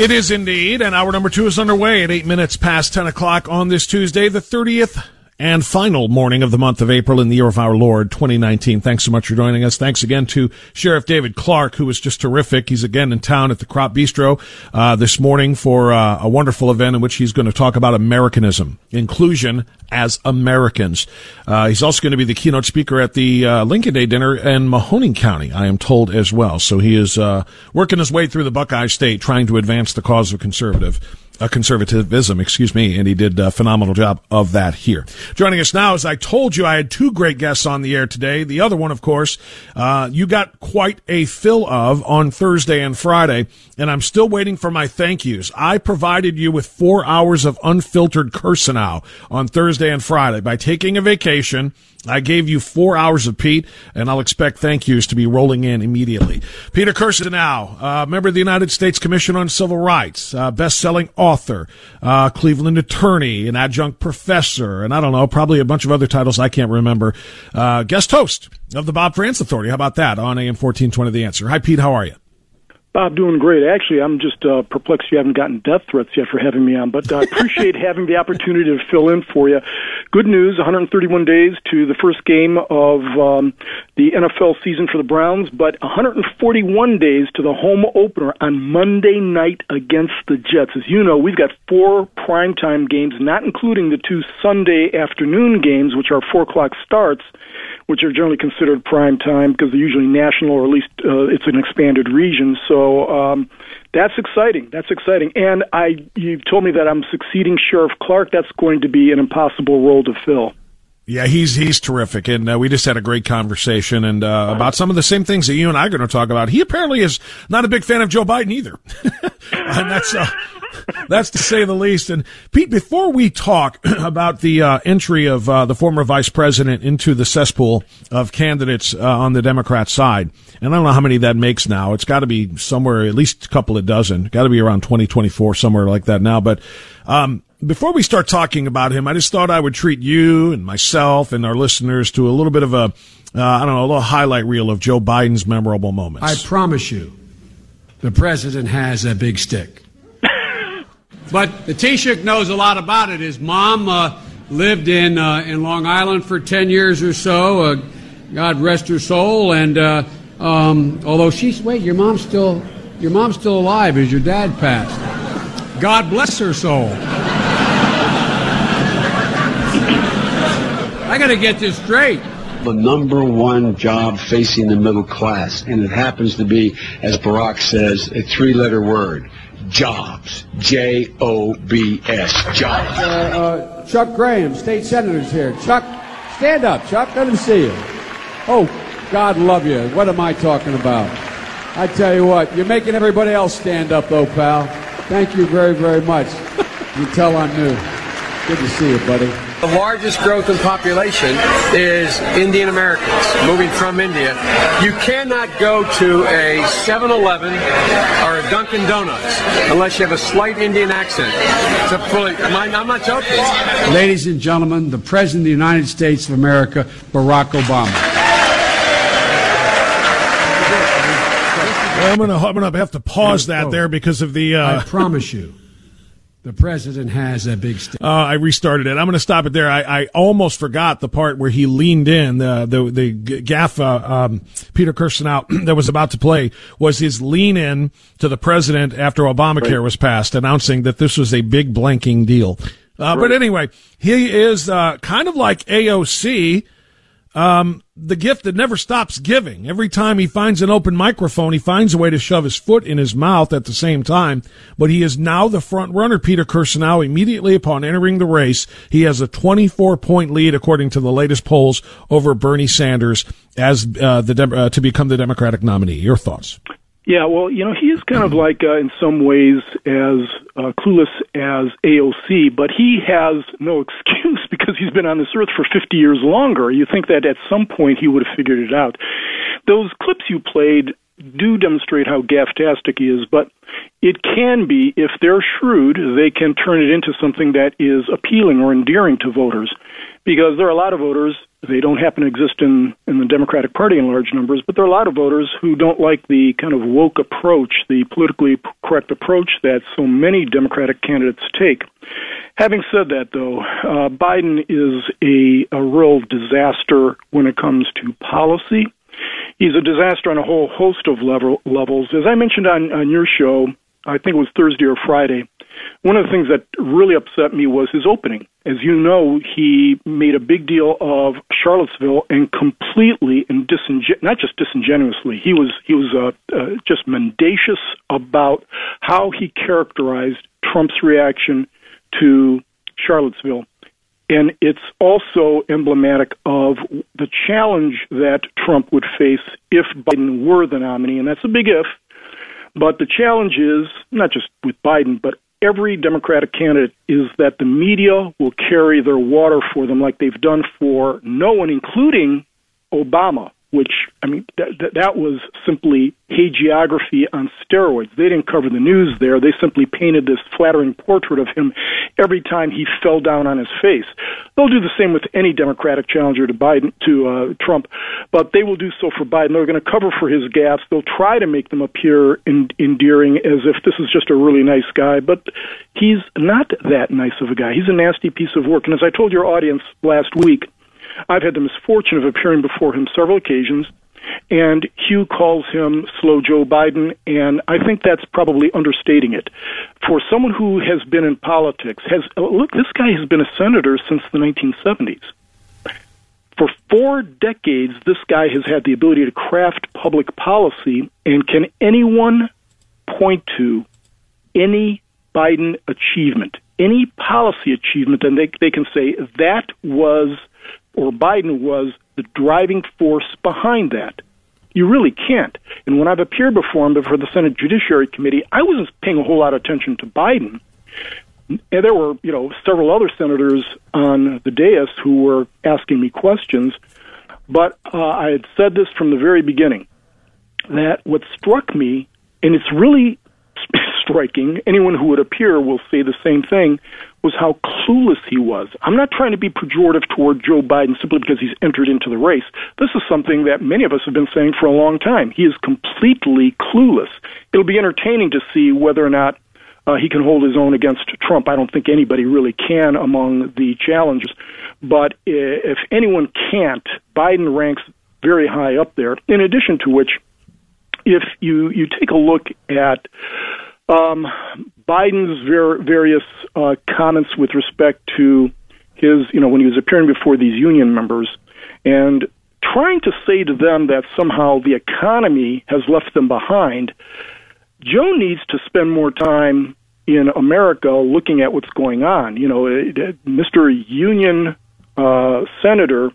It is indeed, and hour number 2 is underway at 8 minutes past 10 o'clock on this Tuesday, the 30th and final morning of the month of April in the year of our Lord, 2019. Thanks so much for joining us. Thanks again to Sheriff David Clarke, who was just terrific. He's again in town at the Crop Bistro this morning for a wonderful event in which he's going to talk about Americanism, inclusion as Americans. He's also going to be the keynote speaker at the Lincoln Day Dinner in Mahoning County, I am told, as well. So he is working his way through the Buckeye State, trying to advance the cause of conservatism, and he did a phenomenal job of that here. Joining us now, as I told you, I had two great guests on the air today. The other one, of course, you got quite a fill of on Thursday and Friday, and I'm still waiting for my thank yous. I provided you with 4 hours of unfiltered Kirsanow on Thursday and Friday. By taking a vacation, I gave you 4 hours of Pete, and I'll expect thank yous to be rolling in immediately. Peter Kirsanow, member of the United States Commission on Civil Rights, best-selling author, Cleveland attorney, an adjunct professor, and I don't know, probably a bunch of other titles I can't remember. Guest host of the Bob Frantz Authority. How about that? On AM 1420, The Answer. Hi, Pete. How are you? Bob, doing great. Actually, I'm just perplexed you haven't gotten death threats yet for having me on, but I appreciate having the opportunity to fill in for you. Good news, 131 days to the first game of the NFL season for the Browns, but 141 days to the home opener on Monday night against the Jets. As you know, we've got 4 primetime games, not including the 2 Sunday afternoon games, which are 4 o'clock starts, which are generally considered prime time because they're usually national, or at least it's an expanded region. So that's exciting. That's exciting. And you've told me that I'm succeeding Sheriff Clarke. That's going to be an impossible role to fill. Yeah, he's terrific, and we just had a great conversation and about some of the same things that you and I are going to talk about. He apparently is not a big fan of Joe Biden either, and that's to say the least. And Pete, before we talk about the entry of the former vice president into the cesspool of candidates on the Democrat side, and I don't know how many that makes now. It's got to be somewhere, at least a couple of dozen. Got to be around 2024, somewhere like that now. But before we start talking about him, I just thought I would treat you and myself and our listeners to a little bit of a, a little highlight reel of Joe Biden's memorable moments. I promise you, the president has a big stick. But the Taoiseach knows a lot about it. His mom lived in Long Island for 10 years or so. God rest her soul. And although your mom's still alive as your dad passed. God bless her soul. I got to get this straight. The number one job facing the middle class, and it happens to be, as Barack says, a 3-letter word, jobs, J-O-B-S, jobs. Chuck Graham, state senator's here. Chuck, stand up, Chuck, let him see you. Oh, God love you. What am I talking about? I tell you what, you're making everybody else stand up, though, pal. Thank you very, very much. You can tell I'm new. Good to see you, buddy. The largest growth in population is Indian Americans moving from India. You cannot go to a 7-Eleven or a Dunkin' Donuts unless you have a slight Indian accent. It's a fully, I'm not joking. Ladies and gentlemen, the President of the United States of America, Barack Obama. I'm gonna have to pause that there because of the. I promise you, the president has a big stick. I restarted it. I'm gonna stop it there. I almost forgot the part where he leaned in. The gaffe Peter Kirsanow that was about to play was his lean in to the president after Obamacare was passed, announcing that this was a big blanking deal. But anyway, he is kind of like AOC. The gift that never stops giving. Every time he finds an open microphone, he finds a way to shove his foot in his mouth at the same time. But he is now the front runner, Peter Kirsanow. Immediately upon entering the race, he has a 24-point lead, according to the latest polls, over Bernie Sanders as to become the Democratic nominee. Your thoughts? Yeah, well, you know, he is kind of like, in some ways, as clueless as AOC, but he has no excuse because he's been on this earth for 50 years longer. You think that at some point he would have figured it out. Those clips you played do demonstrate how gaffe-tastic he is, but it can be, if they're shrewd, they can turn it into something that is appealing or endearing to voters, because there are a lot of voters. They don't happen to exist in the Democratic Party in large numbers, but there are a lot of voters who don't like the kind of woke approach, the politically correct approach that so many Democratic candidates take. Having said that, though, Biden is a real disaster when it comes to policy. He's a disaster on a whole host of levels. As I mentioned on your show, I think it was Thursday or Friday, one of the things that really upset me was his opening. As you know, he made a big deal of Charlottesville and completely and not just disingenuously. He was just mendacious about how he characterized Trump's reaction to Charlottesville. And it's also emblematic of the challenge that Trump would face if Biden were the nominee, and that's a big if. But the challenge is, not just with Biden, but every Democratic candidate, is that the media will carry their water for them like they've done for no one, including Obama, which, I mean, that was simply hagiography on steroids. They didn't cover the news there. They simply painted this flattering portrait of him every time he fell down on his face. They'll do the same with any Democratic challenger to Biden, to Trump, but they will do so for Biden. They're going to cover for his gaffes. They'll try to make them appear endearing, as if this is just a really nice guy, but he's not that nice of a guy. He's a nasty piece of work. And as I told your audience last week, I've had the misfortune of appearing before him several occasions, and Hugh calls him Slow Joe Biden, and I think that's probably understating it. For someone who has been in politics, look, this guy has been a senator since the 1970s. For 4 decades, this guy has had the ability to craft public policy, and can anyone point to any Biden achievement, any policy achievement, and they can say that was, or Biden was, the driving force behind that? You really can't. And when I've appeared before him, before the Senate Judiciary Committee, I wasn't paying a whole lot of attention to Biden. And there were, you know, several other senators on the dais who were asking me questions. But I had said this from the very beginning, that what struck me, and it's really striking, anyone who would appear will say the same thing, was how clueless he was. I'm not trying to be pejorative toward Joe Biden simply because he's entered into the race. This is something that many of us have been saying for a long time. He is completely clueless. It'll be entertaining to see whether or not he can hold his own against Trump. I don't think anybody really can among the challengers. But if anyone can't, Biden ranks very high up there, in addition to which, if you take a look at Biden's various comments with respect to his, you know, when he was appearing before these union members and trying to say to them that somehow the economy has left them behind, Joe needs to spend more time in America looking at what's going on. You know, Mr. Union Senator,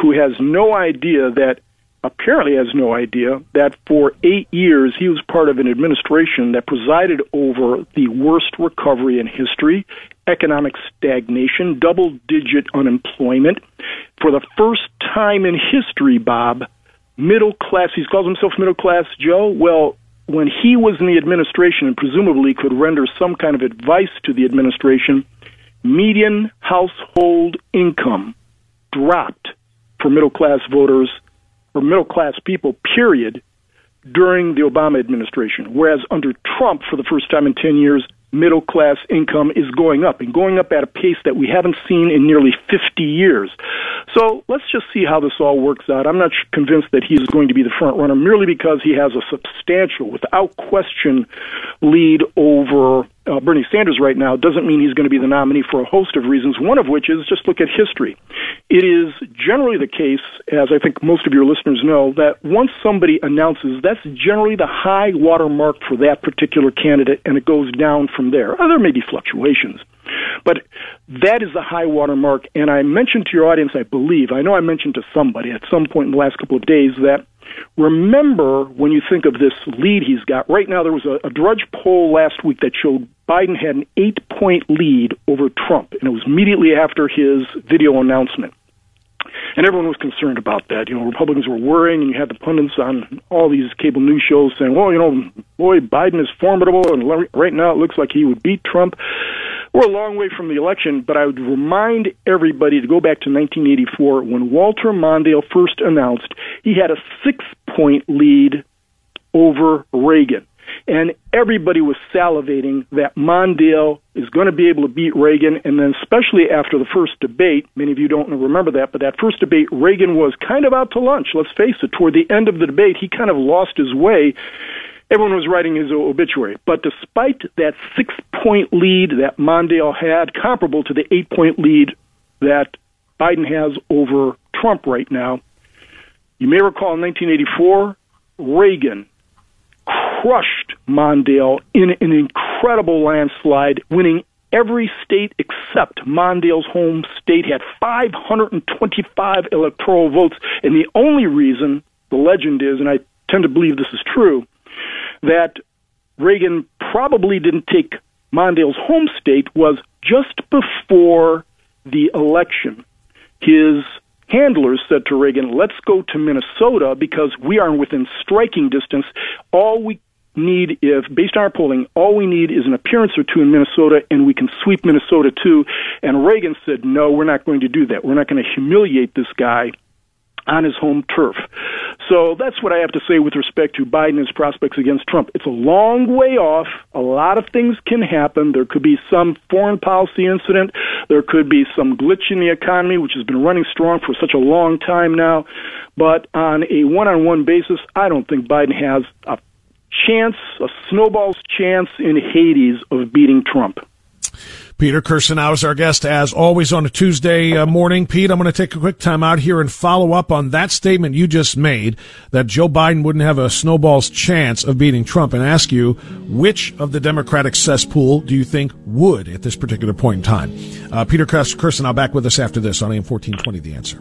who has no idea that, apparently has no idea, that for 8 years he was part of an administration that presided over the worst recovery in history economic stagnation, double-digit unemployment. For the first time in history, Bob, middle class, he calls himself middle class Joe. Well, when he was in the administration and presumably could render some kind of advice to the administration, median household income dropped for middle class voters or middle class people, period, during the Obama administration. Whereas under Trump, for the first time in 10 years, middle class income is going up and going up at a pace that we haven't seen in nearly 50 years. So let's just see how this all works out. I'm not convinced that he's going to be the front runner merely because he has a substantial, without question, lead over Bernie Sanders right now. Doesn't mean he's going to be the nominee for a host of reasons, one of which is just look at history. It is generally the case, as I think most of your listeners know, that once somebody announces, that's generally the high watermark for that particular candidate, and it goes down from there. There may be fluctuations, but that is the high watermark. And I mentioned to your audience, I believe, I know I mentioned to somebody at some point in the last couple of days that remember, when you think of this lead he's got, right now there was a Drudge poll last week that showed Biden had an 8-point lead over Trump, and it was immediately after his video announcement. And everyone was concerned about that. You know, Republicans were worrying, and you had the pundits on all these cable news shows saying, well, you know, boy, Biden is formidable, and right now it looks like he would beat Trump. We're a long way from the election, but I would remind everybody to go back to 1984 when Walter Mondale first announced he had a 6-point lead over Reagan. And everybody was salivating that Mondale is going to be able to beat Reagan. And then especially after the first debate, many of you don't remember that, but that first debate, Reagan was kind of out to lunch, let's face it. Toward the end of the debate, he kind of lost his way. Everyone was writing his obituary. But despite that 6-point lead that Mondale had, comparable to the 8-point lead that Biden has over Trump right now, you may recall in 1984, Reagan crushed Mondale in an incredible landslide, winning every state except Mondale's home state, had 525 electoral votes. And the only reason, the legend is, and I tend to believe this is true, that Reagan probably didn't take Mondale's home state was just before the election. His handlers said to Reagan, let's go to Minnesota because we are within striking distance. All we need is, based on our polling, all we need is an appearance or two in Minnesota, and we can sweep Minnesota too. And Reagan said, no, we're not going to do that. We're not going to humiliate this guy on his home turf. So that's what I have to say with respect to Biden's prospects against Trump. It's a long way off. A lot of things can happen. There could be some foreign policy incident. There could be some glitch in the economy, which has been running strong for such a long time now. But on a one-on-one basis, I don't think Biden has a chance, a snowball's chance in Hades of beating Trump. Peter Kirsanow is our guest, as always, on a Tuesday morning. Pete, I'm going to take a quick time out here and follow up on that statement you just made, that Joe Biden wouldn't have a snowball's chance of beating Trump, and ask you, which of the Democratic cesspool do you think would at this particular point in time? Peter Kirsanow back with us after this on AM 1420, The Answer.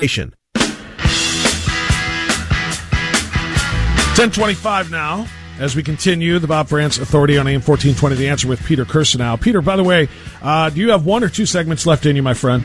Nation. 10:25 now, as we continue the Bob Frantz Authority on AM 1420, The Answer, with Peter Kirsanow. Peter, by the way, do you have one or two segments left in you, my friend?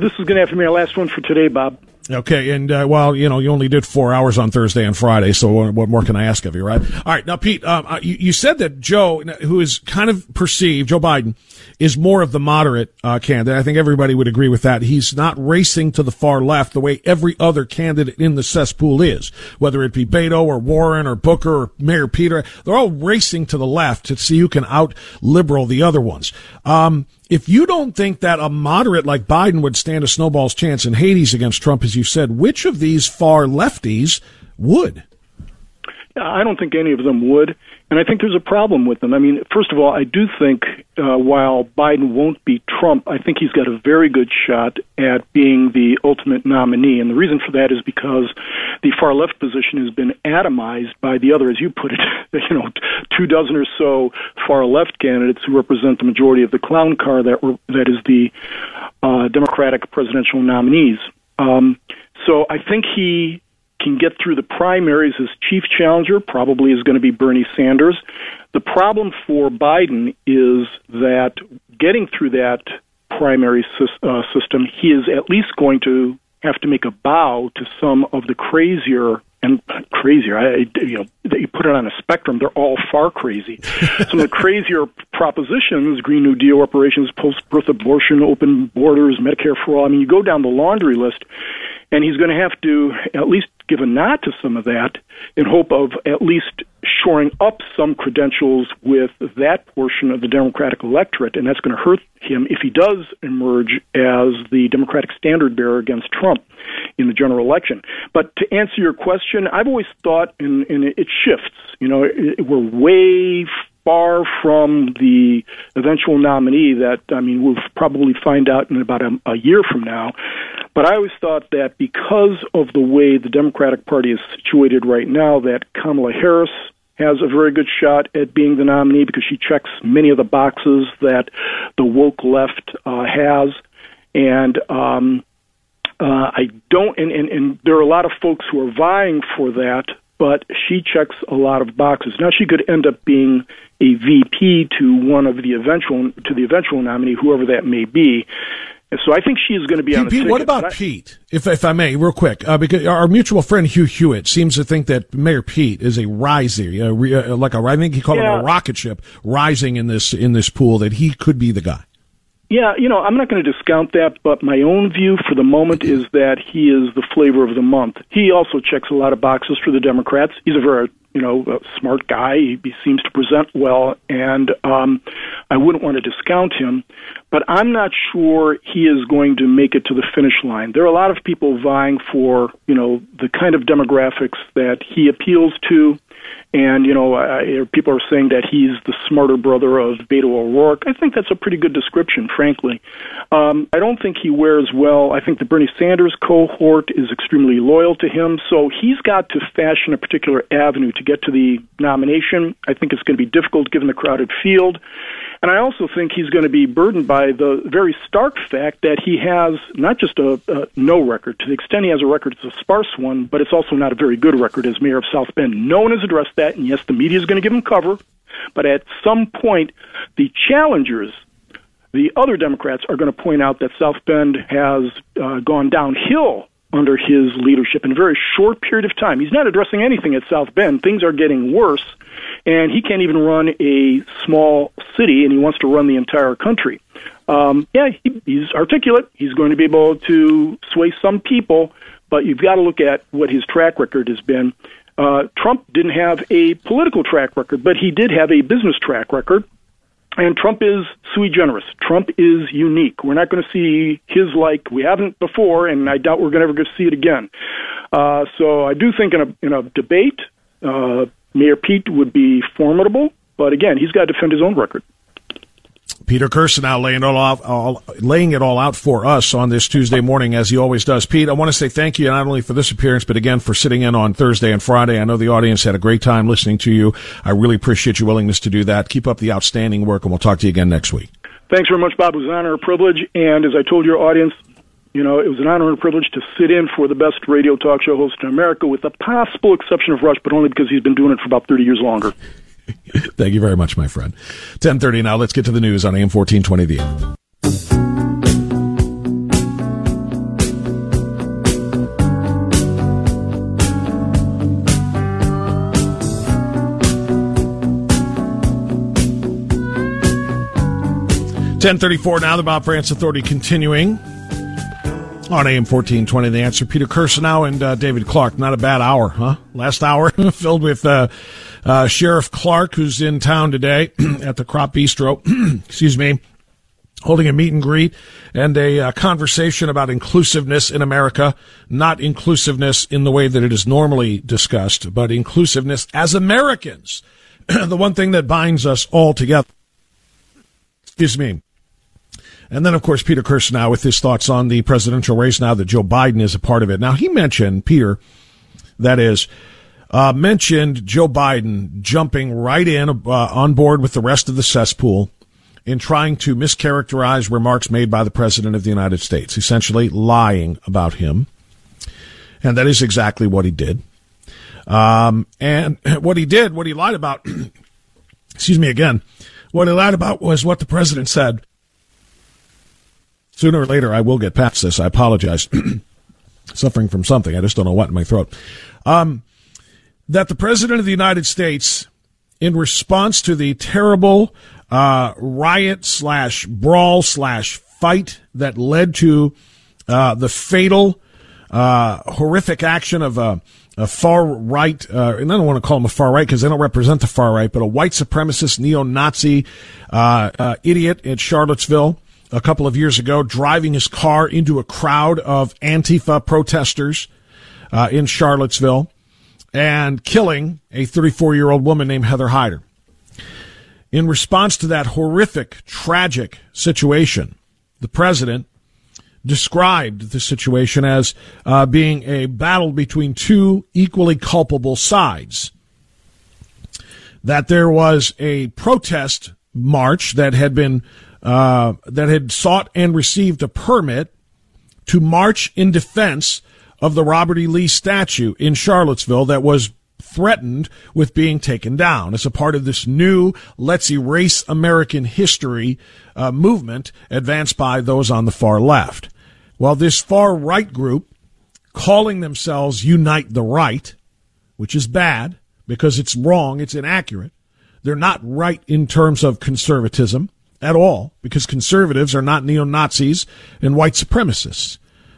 This is going to have to be our last one for today, Bob. Okay, and well, you know, you only did 4 hours on Thursday and Friday, so what more can I ask of you, right? All right, now, Pete, you said that Joe, who is kind of perceived, Joe Biden, is more of the moderate candidate. I think everybody would agree with that. He's not racing to the far left the way every other candidate in the cesspool is, whether it be Beto or Warren or Booker or Mayor Pete. They're all racing to the left to see who can out-liberal the other ones. If you don't think that a moderate like Biden would stand a snowball's chance in Hades against Trump, as you said, which of these far lefties would? I don't think any of them would, and I think there's a problem with them. I mean, first of all, I do think while Biden won't beat Trump, I think he's got a very good shot at being the ultimate nominee, and the reason for that is because the far-left position has been atomized by the other, as you put it, you know, 24 or so far-left candidates who represent the majority of the clown car that is the Democratic presidential nominees. So I think he can get through the primaries. His chief challenger probably is going to be Bernie Sanders. The problem for Biden is that getting through that primary system, he is at least going to have to make a bow to some of the crazier and crazier. You put it on a spectrum. They're all far crazy. Some of the crazier propositions: Green New Deal, reparations, post-birth abortion, open borders, Medicare for All. I mean, you go down the laundry list, and he's going to have to at least give a nod to some of that in hope of at least shoring up some credentials with that portion of the Democratic electorate, and that's going to hurt him if he does emerge as the Democratic standard bearer against Trump in the general election. But to answer your question, I've always thought, and it shifts, we're way far from the eventual nominee that, we'll probably find out in about a year from now. But I always thought that because of the way the Democratic Party is situated right now, that Kamala Harris has a very good shot at being the nominee because she checks many of the boxes that the woke left has. And I don't, and there are a lot of folks who are vying for that, but she checks a lot of boxes. Now, she could end up being a VP to the eventual nominee, whoever that may be. So I think she is going to be on the ticket. What about Pete, if I may, real quick? Because our mutual friend Hugh Hewitt seems to think that Mayor Pete is a riser, I think he called him a rocket ship rising in this pool, that he could be the guy. Yeah, I'm not going to discount that, but my own view for the moment is that he is the flavor of the month. He also checks a lot of boxes for the Democrats. He's a very, smart guy. He seems to present well, and I wouldn't want to discount him. But I'm not sure he is going to make it to the finish line. There are a lot of people vying for, the kind of demographics that he appeals to. And, people are saying that he's the smarter brother of Beto O'Rourke. I think that's a pretty good description, frankly. I don't think he wears well. I think the Bernie Sanders cohort is extremely loyal to him. So he's got to fashion a particular avenue to get to the nomination. I think it's going to be difficult given the crowded field. And I also think he's going to be burdened by the very stark fact that he has not just a no record. To the extent he has a record, it's a sparse one, but it's also not a very good record as mayor of South Bend. No one has addressed that. And yes, the media is going to give him cover, but at some point, the challengers, the other Democrats, are going to point out that South Bend has gone downhill under his leadership in a very short period of time. He's not addressing anything at South Bend. Things are getting worse, and he can't even run a small city, and he wants to run the entire country. He's articulate. He's going to be able to sway some people, but you've got to look at what his track record has been. Trump didn't have a political track record, but he did have a business track record. And Trump is sui generis. Trump is unique. We're not going to see his like we haven't before, and I doubt we're going to ever see it again. So I do think in a debate, Mayor Pete would be formidable. But again, he's got to defend his own record. Peter Kirsanow laying it all out for us on this Tuesday morning, as he always does. Pete, I want to say thank you not only for this appearance, but again for sitting in on Thursday and Friday. I know the audience had a great time listening to you. I really appreciate your willingness to do that. Keep up the outstanding work, and we'll talk to you again next week. Thanks very much, Bob. It was an honor and a privilege. And as I told your audience, it was an honor and a privilege to sit in for the best radio talk show host in America, with the possible exception of Rush, but only because he's been doing it for about 30 years longer. Thank you very much, my friend. 10:30 now. Let's get to the news on AM 1420. The Answer. Ten 10:34 now. The Bob Frantz Authority continuing on AM 1420, The Answer. Peter Kirsanow and David Clarke. Not a bad hour, huh? Last hour filled with Sheriff Clarke, who's in town today at the Crop Bistro, excuse me, holding a meet and greet and a conversation about inclusiveness in America. Not inclusiveness in the way that it is normally discussed, but inclusiveness as Americans. The one thing that binds us all together. Excuse me. And then, of course, Peter Kirsanow with his thoughts on the presidential race now that Joe Biden is a part of it. Now, he mentioned, Peter, that is, mentioned Joe Biden jumping right in on board with the rest of the cesspool in trying to mischaracterize remarks made by the President of the United States, essentially lying about him. And that is exactly what he did. And what he did, what he lied about, excuse me again, what he lied about was what the president said. Sooner or later, I will get past this. I apologize. Suffering from something. I just don't know what in my throat. That the president of the United States, in response to the terrible riot slash brawl slash fight that led to the fatal, horrific action of a far-right, and I don't want to call them a far-right because they don't represent the far-right, but a white supremacist, neo-Nazi idiot in Charlottesville a couple of years ago, driving his car into a crowd of Antifa protesters in Charlottesville and killing a 34-year-old woman named Heather Heyer. In response to that horrific, tragic situation, the president described the situation as being a battle between two equally culpable sides. That there was a protest march that had been that had sought and received a permit to march in defense of the Robert E. Lee statue in Charlottesville that was threatened with being taken down as a part of this new Let's Erase American History movement advanced by those on the far left. Well, this far-right group, calling themselves Unite the Right, which is bad because it's wrong, it's inaccurate. They're not right in terms of conservatism at all because conservatives are not neo-Nazis and white supremacists.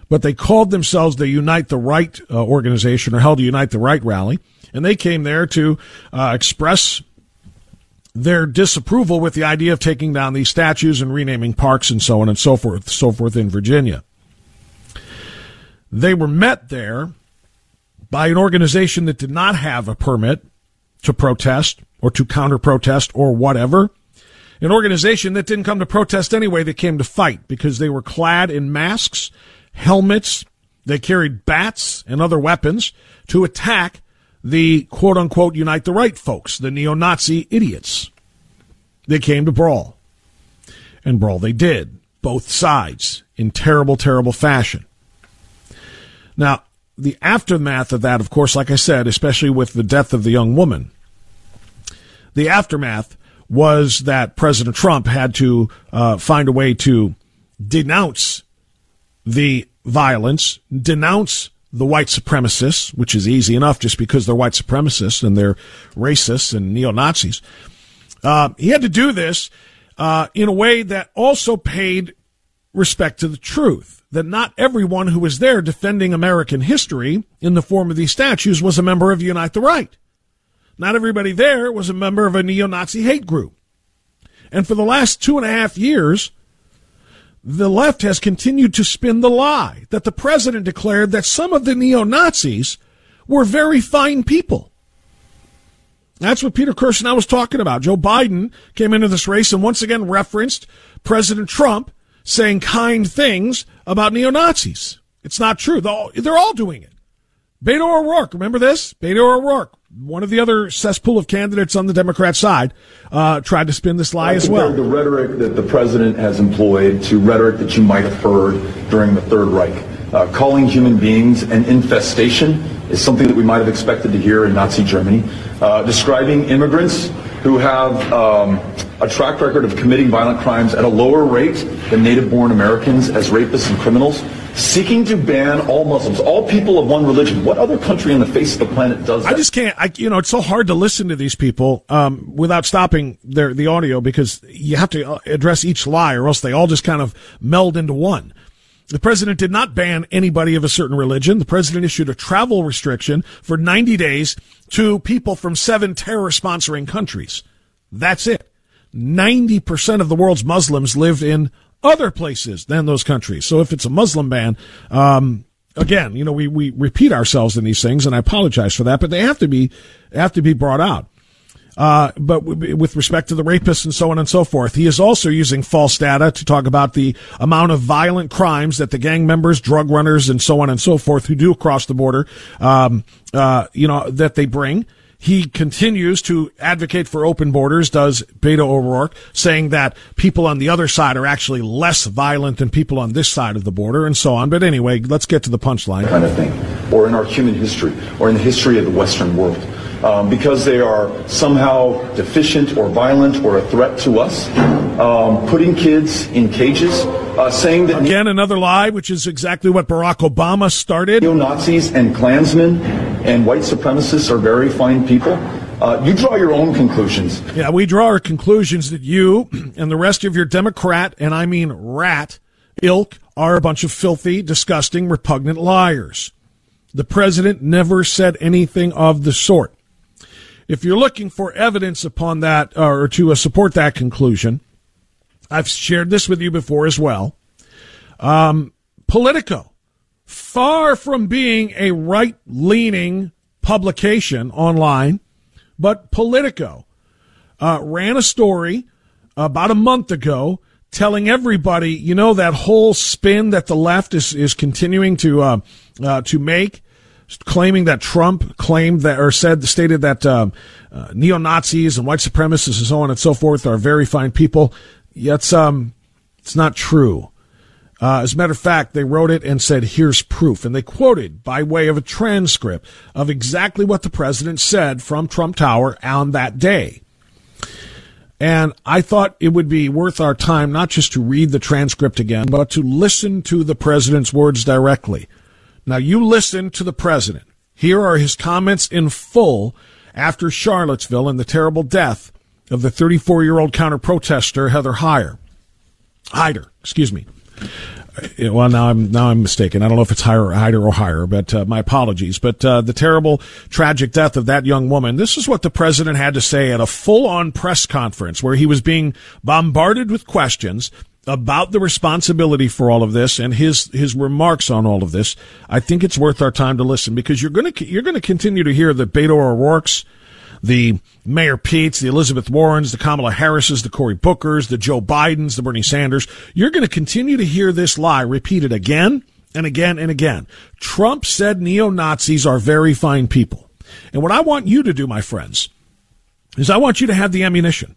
But they called themselves the Unite the Right organization or held a Unite the Right rally, and they came there to express their disapproval with the idea of taking down these statues and renaming parks and so on and so forth in Virginia. They were met there by an organization that did not have a permit to protest or to counter-protest or whatever, an organization that didn't come to protest anyway, that came to fight because they were clad in masks, helmets, they carried bats and other weapons to attack the quote-unquote Unite the Right folks, the neo-Nazi idiots. They came to brawl, and brawl they did, both sides, in terrible, terrible fashion. Now, the aftermath of that, of course, like I said, especially with the death of the young woman, the aftermath was that President Trump had to find a way to denounce the violence, denounce the white supremacists, which is easy enough just because they're white supremacists and they're racists and neo-Nazis. He had to do this in a way that also paid respect to the truth. That not everyone who was there defending American history in the form of these statues was a member of Unite the Right. Not everybody there was a member of a neo-Nazi hate group. And for the last 2.5 years, the left has continued to spin the lie that the president declared that some of the neo-Nazis were very fine people. That's what Peter Kirsanow was talking about. Joe Biden came into this race and once again referenced President Trump saying kind things about neo-Nazis. It's not true. They're all doing it. Beto O'Rourke, remember this? Beto O'Rourke, one of the other cesspool of candidates on the Democrat side, tried to spin this lie as well. The rhetoric that the president has employed to rhetoric that you might have heard during the Third Reich. Calling human beings an infestation is something that we might have expected to hear in Nazi Germany. Describing immigrants who have a track record of committing violent crimes at a lower rate than native-born Americans as rapists and criminals, seeking to ban all Muslims, all people of one religion. What other country on the face of the planet does that? I just can't. It's so hard to listen to these people without stopping the audio because you have to address each lie or else they all just kind of meld into one. The president did not ban anybody of a certain religion. The president issued a travel restriction for 90 days to people from 7 terror-sponsoring countries. That's it. 90% of the world's Muslims live in other places than those countries. So if it's a Muslim ban, again, we repeat ourselves in these things, and I apologize for that, but they have to be brought out. But with respect to the rapists and so on and so forth, he is also using false data to talk about the amount of violent crimes that the gang members, drug runners, and so on and so forth who do cross the border, that they bring. He continues to advocate for open borders, does Beto O'Rourke, saying that people on the other side are actually less violent than people on this side of the border and so on. But anyway, let's get to the punchline. Kind of thing, or in our human history, or in the history of the Western world. Because they are somehow deficient or violent or a threat to us, putting kids in cages, saying that... Again, another lie, which is exactly what Barack Obama started. Neo-Nazis and Klansmen and white supremacists are very fine people. You draw your own conclusions. Yeah, we draw our conclusions that you and the rest of your Democrat, and I mean rat, ilk, are a bunch of filthy, disgusting, repugnant liars. The president never said anything of the sort. If you're looking for evidence upon that or to support that conclusion, I've shared this with you before as well. Politico, far from being a right-leaning publication online, but Politico ran a story about a month ago telling everybody, you know, that whole spin that the left is continuing to make, claiming that Trump claimed that or stated that neo-Nazis and white supremacists and so on and so forth are very fine people. It's not true. As a matter of fact, they wrote it and said, here's proof. And they quoted by way of a transcript of exactly what the president said from Trump Tower on that day. And I thought it would be worth our time not just to read the transcript again, but to listen to the president's words directly. Now, you listen to the president. Here are his comments in full after Charlottesville and the terrible death of the 34-year-old counter-protester Heather Heyer. Heider. Well, now I'm mistaken. I don't know if it's Heider or Heyer, but my apologies. But the terrible, tragic death of that young woman, this is what the president had to say at a full-on press conference where he was being bombarded with questions about the responsibility for all of this and his remarks on all of this. I think it's worth our time to listen because you're going to continue to hear the Beto O'Rourke's, the Mayor Pete's, the Elizabeth Warren's, the Kamala Harris's, the Cory Booker's, the Joe Biden's, the Bernie Sanders. You're going to continue to hear this lie repeated again and again and again. Trump said neo-Nazis are very fine people. And what I want you to do, my friends, is I want you to have the ammunition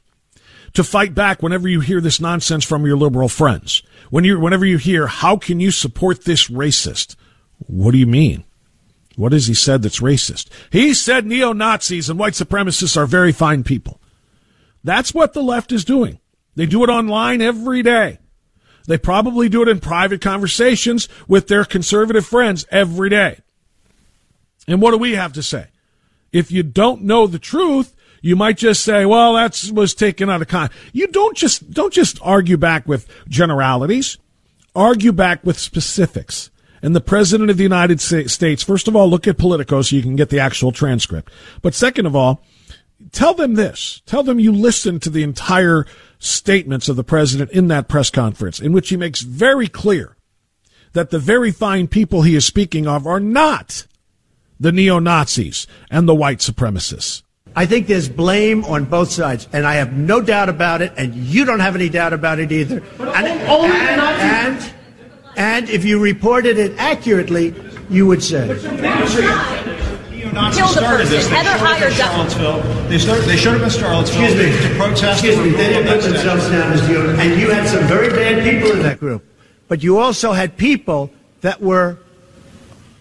to fight back whenever you hear this nonsense from your liberal friends. Whenever you hear, how can you support this racist? What do you mean? What has he said that's racist? He said neo-Nazis and white supremacists are very fine people. That's what the left is doing. They do it online every day. They probably do it in private conversations with their conservative friends every day. And what do we have to say? If you don't know the truth, you might just say, well, that was taken out of context. You don't just argue back with generalities. Argue back with specifics. And the President of the United States, first of all, look at Politico so you can get the actual transcript. But second of all, tell them this. Tell them you listened to the entire statements of the President in that press conference, in which he makes very clear that the very fine people he is speaking of are not the neo-Nazis and the white supremacists. I think there's blame on both sides, and I have no doubt about it, and you don't have any doubt about it either. But and if you reported it accurately, you would say. Neo-Nazis started this. They showed up in Charlottesville. To protest. Excuse me. They didn't put themselves down as neo-Nazis. And you had some very bad people in that group. But you also had people that were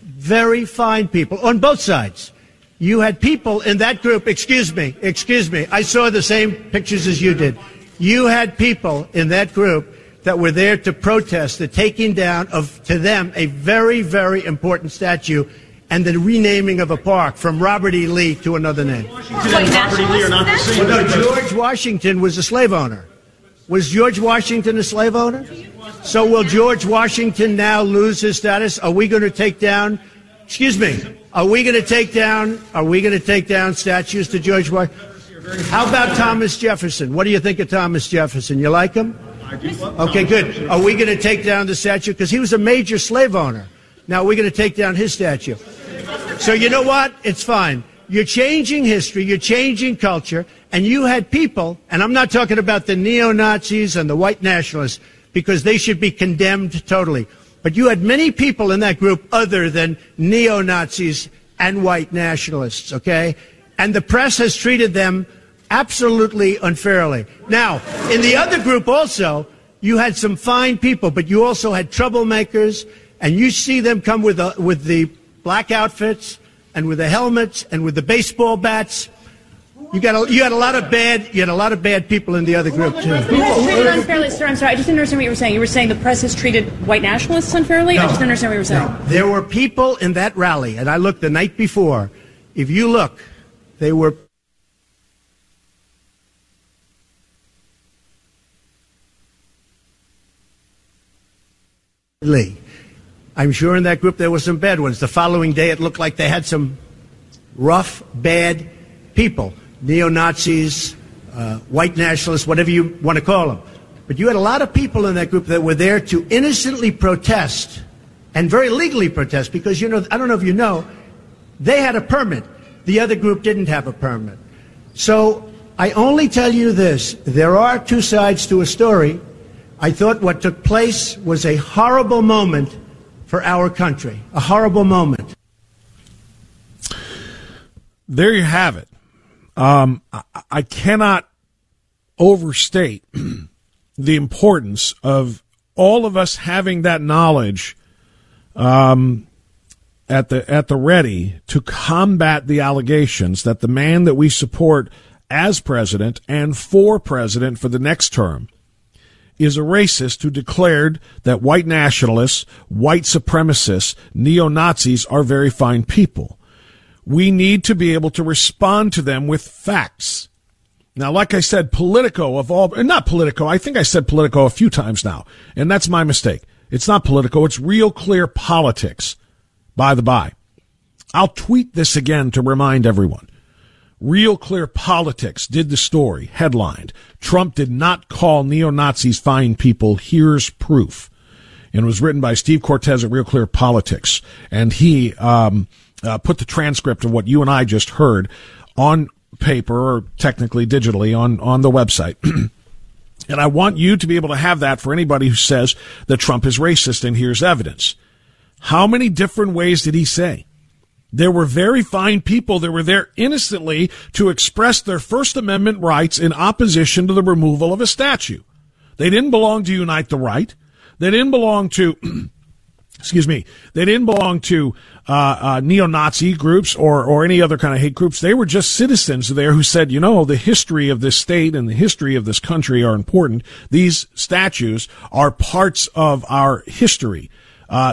very fine people on both sides. You had people in that group. Excuse me. I saw the same pictures as you did. You had people in that group that were there to protest the taking down of, to them, a very, very important statue and the renaming of a park from Robert E. Lee to another name. George Washington was a slave owner. Was George Washington a slave owner? So will George Washington now lose his status? Are we going to take down statues to George Washington? How about Thomas Jefferson? What do you think of Thomas Jefferson? You like him? Okay, good. Are we going to take down the statue? Because he was a major slave owner. Now, we're going to take down his statue. So you know what? It's fine. You're changing history. You're changing culture. And you had people, and I'm not talking about the neo-Nazis and the white nationalists, because they should be condemned totally. But you had many people in that group other than neo-Nazis and white nationalists, okay? and the press has treated them absolutely unfairly. Now, in the other group also, you had some fine people, but you also had troublemakers, and you see them come with the black outfits and with the helmets and with the baseball bats. You had a lot of bad people in the other group too. The press treated unfairly, sir. I'm sorry, I just didn't understand what you were saying. You were saying the press has treated white nationalists unfairly. No, I just didn't understand what you were saying. No. There were people in that rally, and I looked the night before. If you look, they were. Lee, I'm sure in that group there were some bad ones. The following day, it looked like they had some rough, bad people. Neo-Nazis, white nationalists, whatever you want to call them. But you had a lot of people in that group that were there to innocently protest, and very legally protest, because, you know, I don't know if you know, they had a permit. The other group didn't have a permit. So I only tell you this. There are two sides to a story. I thought what took place was a horrible moment for our country. A horrible moment. There you have it. I cannot overstate the importance of all of us having that knowledge at the ready to combat the allegations that the man that we support as president and for president for the next term is a racist who declared that white nationalists, white supremacists, neo-Nazis are very fine people. We need to be able to respond to them with facts. Now, like I said, Politico of all, and not Politico, I think I said Politico a few times now, and that's my mistake. It's not Politico, it's Real Clear Politics, by the by. I'll tweet this again to remind everyone. Real Clear Politics did the story, headlined, Trump did not call neo-Nazis fine people, here's proof. And it was written by Steve Cortez at Real Clear Politics. And he put the transcript of what you and I just heard on paper, or technically digitally, on the website. And I want you to be able to have that for anybody who says that Trump is racist and here's evidence. How many different ways did he say? There were very fine people that were there innocently to express their First Amendment rights in opposition to the removal of a statue. They didn't belong to Unite the Right. They didn't belong to, excuse me, they didn't belong to neo-Nazi groups or any other kind of hate groups. They were just citizens there who said, you know, the history of this state and the history of this country are important. These statues are parts of our history.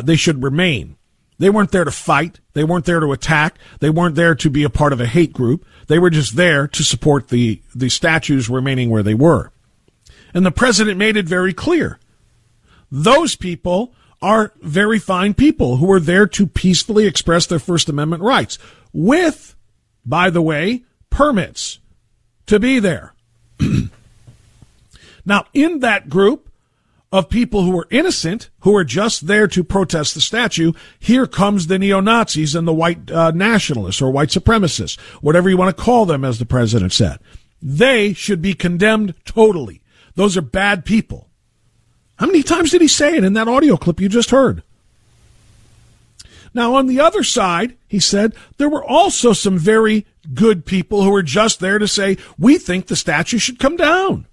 They should remain. They weren't there to fight. They weren't there to attack. They weren't there to be a part of a hate group. They were just there to support the statues remaining where they were. And the president made it very clear. Those people are very fine people who were there to peacefully express their First Amendment rights with, by the way, permits to be there. Now, in that group of people who were innocent, who were just there to protest the statue, here comes the neo-Nazis and the white nationalists or white supremacists, whatever you want to call them, as the president said. They should be condemned totally. Those are bad people. How many times did he say it in that audio clip you just heard? Now, on the other side, he said, there were also some very good people who were just there to say, we think the statue should come down.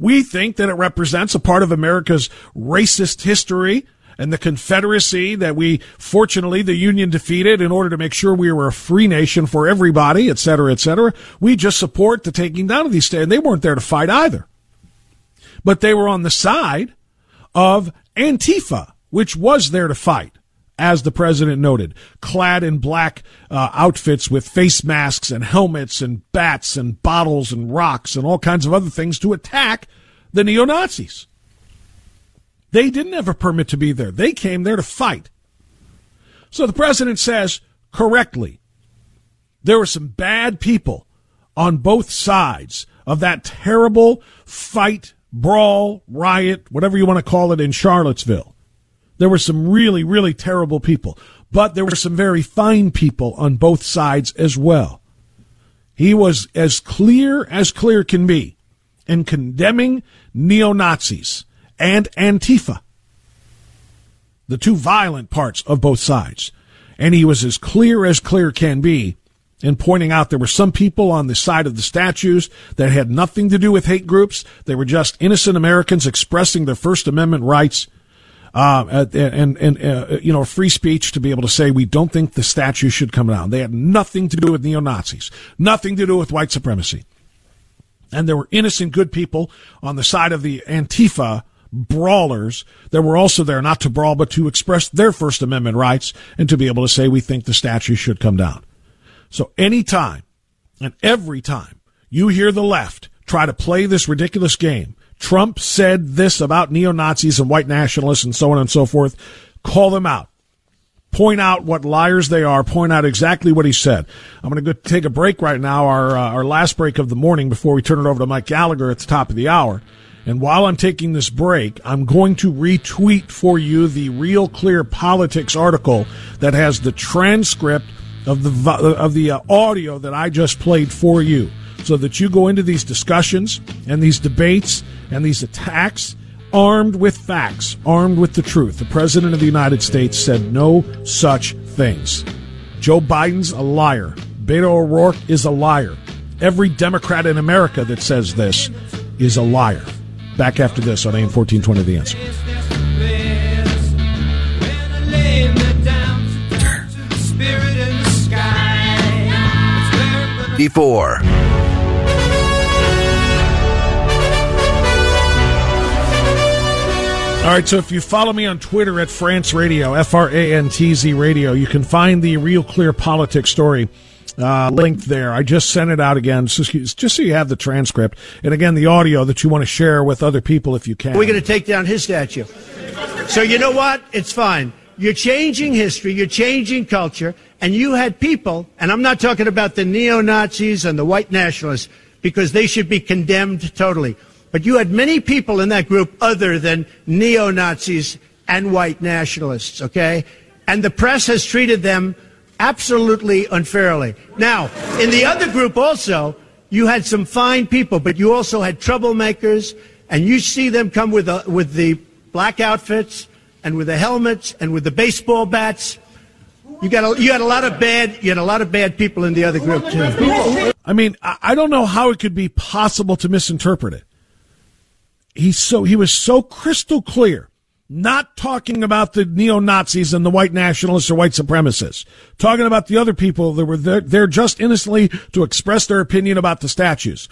We think that it represents a part of America's racist history and the Confederacy that we, fortunately, the Union defeated in order to make sure we were a free nation for everybody, et cetera, et cetera. We just support the taking down of these statues. They weren't there to fight either. But they were on the side of Antifa, which was there to fight, as the president noted, clad in black outfits with face masks and helmets and bats and bottles and rocks and all kinds of other things to attack the neo-Nazis. They didn't have a permit to be there. They came there to fight. So the president says, correctly, there were some bad people on both sides of that terrible fight, brawl, riot, whatever you want to call it, in Charlottesville. There were some really, really terrible people, but there were some very fine people on both sides as well. He was as clear can be in condemning neo-Nazis and Antifa, the two violent parts of both sides. And he was as clear can be and pointing out there were some people on the side of the statues that had nothing to do with hate groups. They were just innocent Americans expressing their First Amendment rights and free speech to be able to say we don't think the statue should come down. They had nothing to do with neo-Nazis, nothing to do with white supremacy. And there were innocent good people on the side of the Antifa brawlers that were also there not to brawl but to express their First Amendment rights and to be able to say we think the statue should come down. So any time and every time you hear the left try to play this ridiculous game, Trump said this about neo-Nazis and white nationalists and so on and so forth, call them out. Point out what liars they are. Point out exactly what he said. I'm going to go take a break right now, our last break of the morning before we turn it over to Mike Gallagher at the top of the hour. And while I'm taking this break, I'm going to retweet for you the Real Clear Politics article that has the transcript of the audio that I just played for you, so that you go into these discussions and these debates and these attacks armed with facts, armed with the truth. The President of the United States said no such things. Joe Biden's a liar. Beto O'Rourke is a liar. Every Democrat in America that says this is a liar. Back after this on AM 1420, The Answer. Before. All right, so if you follow me on Twitter at France Radio, FRANTZ Radio, you can find the Real Clear Politics story linked there. I just sent it out again, just so you have the transcript. And again, the audio that you want to share with other people if you can. We're going to take down his statue. So you know what? It's fine. You're changing history. You're changing culture. And you had people, and I'm not talking about the neo-Nazis and the white nationalists, because they should be condemned totally. But you had many people in that group other than neo-Nazis and white nationalists, okay? And the press has treated them absolutely unfairly. Now, in the other group also, you had some fine people, but you also had troublemakers, and you see them come with the black outfits and with the helmets and with the baseball bats. You had a lot of bad people in the other group too. I mean, I don't know how it could be possible to misinterpret it. He was so crystal clear, not talking about the neo-Nazis and the white nationalists or white supremacists, talking about the other people that were there just innocently to express their opinion about the statues.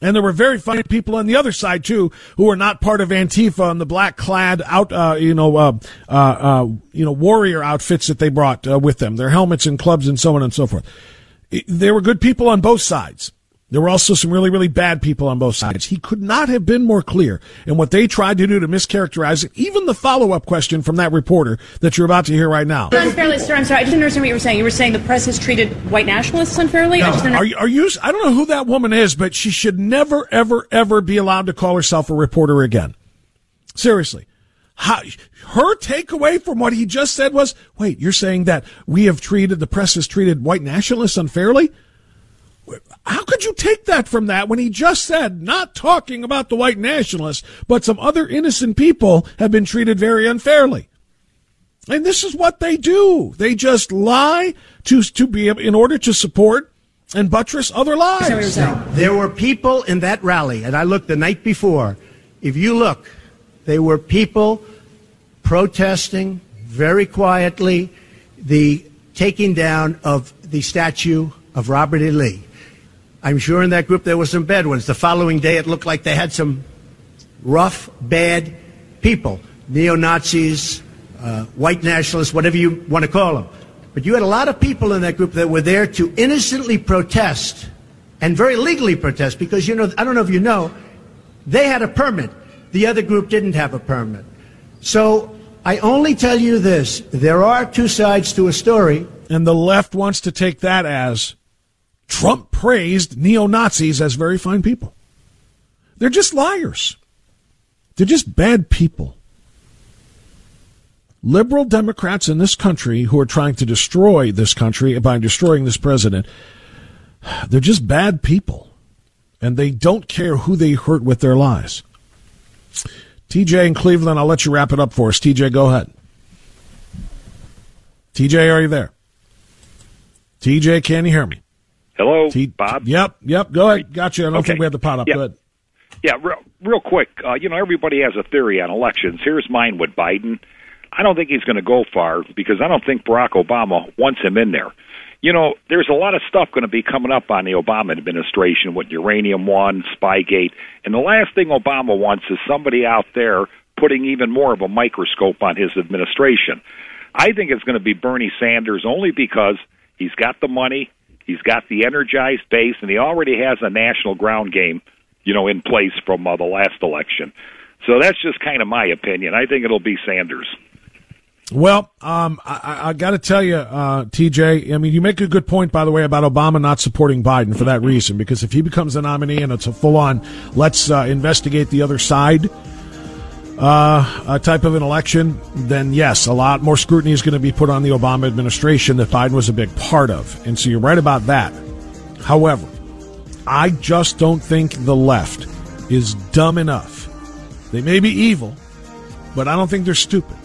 And there were very funny people on the other side too, who were not part of Antifa and the black clad warrior outfits that they brought with them, their helmets and clubs and so on and so forth. There were good people on both sides. There were also some really, really bad people on both sides. He could not have been more clear. And what they tried to do to mischaracterize it, even the follow-up question from that reporter that you're about to hear right now. Unfairly, sir. I'm sorry. I didn't understand what you were saying. You were saying the press has treated white nationalists unfairly? No. I don't know who that woman is, but she should never, ever, ever be allowed to call herself a reporter again. Seriously. Her takeaway from what he just said was, wait, you're saying that the press has treated white nationalists unfairly? How could you take that from that when he just said, not talking about the white nationalists, but some other innocent people have been treated very unfairly? And this is what they do. They just lie to be in order to support and buttress other lies. There were people in that rally, and I looked the night before. If you look, there were people protesting very quietly the taking down of the statue of Robert E. Lee. I'm sure in that group there were some bad ones. The following day it looked like they had some rough, bad people, neo-Nazis, white nationalists, whatever you want to call them. But you had a lot of people in that group that were there to innocently protest, and very legally protest, because, you know, I don't know if you know, they had a permit. The other group didn't have a permit. So I only tell you this, there are two sides to a story. And the left wants to take that as Trump praised neo-Nazis as very fine people. They're just liars. They're just bad people. Liberal Democrats in this country who are trying to destroy this country by destroying this president, they're just bad people. And they don't care who they hurt with their lies. TJ in Cleveland, I'll let you wrap it up for us. TJ, go ahead. TJ, are you there? TJ, can you hear me? Hello, Bob? Yep, go ahead. Got you. I don't think we have the pot up. Yep. Go ahead. Yeah, real quick. Everybody has a theory on elections. Here's mine with Biden. I don't think he's going to go far because I don't think Barack Obama wants him in there. You know, there's a lot of stuff going to be coming up on the Obama administration with Uranium One, Spygate. And the last thing Obama wants is somebody out there putting even more of a microscope on his administration. I think it's going to be Bernie Sanders only because he's got the money, he's got the energized base, and he already has a national ground game, you know, in place from the last election. So that's just kind of my opinion. I think it'll be Sanders. Well, I got to tell you, TJ, I mean, you make a good point, by the way, about Obama not supporting Biden for that reason, because if he becomes the nominee and it's a full-on let's investigate the other side type of an election, then, yes, a lot more scrutiny is going to be put on the Obama administration that Biden was a big part of. And so you're right about that. However, I just don't think the left is dumb enough. They may be evil, but I don't think they're stupid.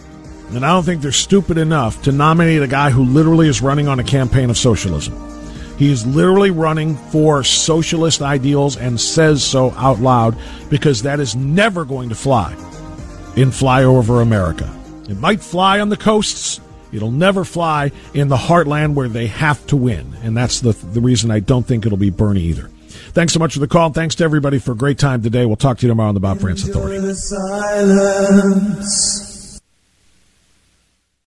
And I don't think they're stupid enough to nominate a guy who literally is running on a campaign of socialism. He is literally running for socialist ideals and says so out loud because that is never going to fly in flyover America. It might fly on the coasts. It'll never fly in the heartland where they have to win. And that's the reason I don't think it'll be Bernie either. Thanks so much for the call. Thanks to everybody for a great time today. We'll talk to you tomorrow on the Bob Frantz Authority.